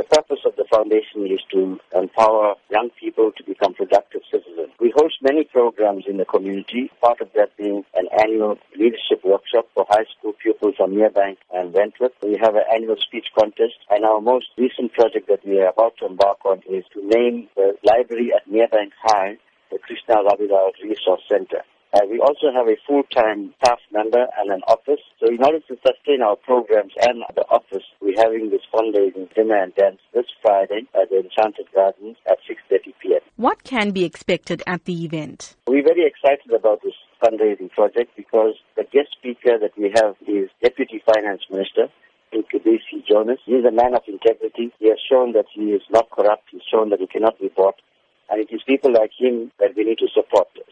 The purpose of the foundation is to empower young people to become productive citizens. We host many programs in the community, part of that being an annual leadership workshop for high school pupils from Meerbank and Wentworth. We have an annual speech contest, and our most recent project that we are about to embark on is to name the library at Merebank High the Krishna Rabilal Resource Center. We also have a full-time staff member and an office. So in order to sustain our programs and the office, we're having this fundraising dinner and dance this Friday at the Enchanted Gardens at 6:30 p.m. What can be expected at the event? We're very excited about this fundraising project because the guest speaker that we have is Deputy Finance Minister Mcebisi Jonas. He is a man of integrity. He has shown that he is not corrupt. He's shown that he cannot be bought. And it is people like him that we need to support.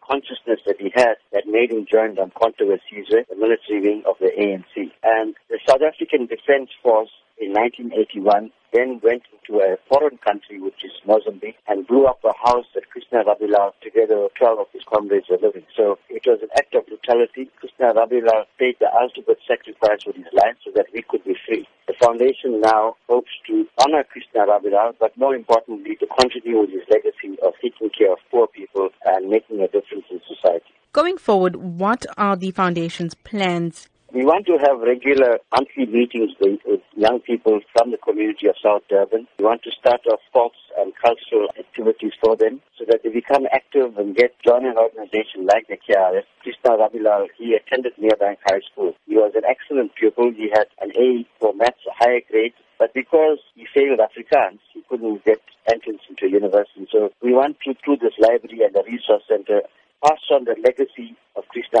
consciousness that he had that made him join the Mkhonto Sizwe, the military wing of the ANC. And the South African Defence Force in 1981 then went into a foreign country, which is Mozambique, and blew up a house that Krishna Rabilal, together with 12 of his comrades, were living. So it was an act of brutality. Krishna Rabilal paid the ultimate sacrifice with his life so that we could be free. The foundation now hopes to honor Krishna Rabilal, but more importantly, to continue with his legacy of taking care of poor people and making a difference in society. Going forward, what are the foundation's plans? We want to have regular monthly meetings with young people from the community of South Durban. We want to start off sports and cultural activities for them so that they become active and join an organization like the KRF. Krishna Rabilal, he attended Merebank High School. He was an excellent pupil. He had an A for maths, a higher grade. But because he failed Afrikaans, he couldn't get entrance into university. So we want to, through this library and the resource center, pass on the legacy of Krishna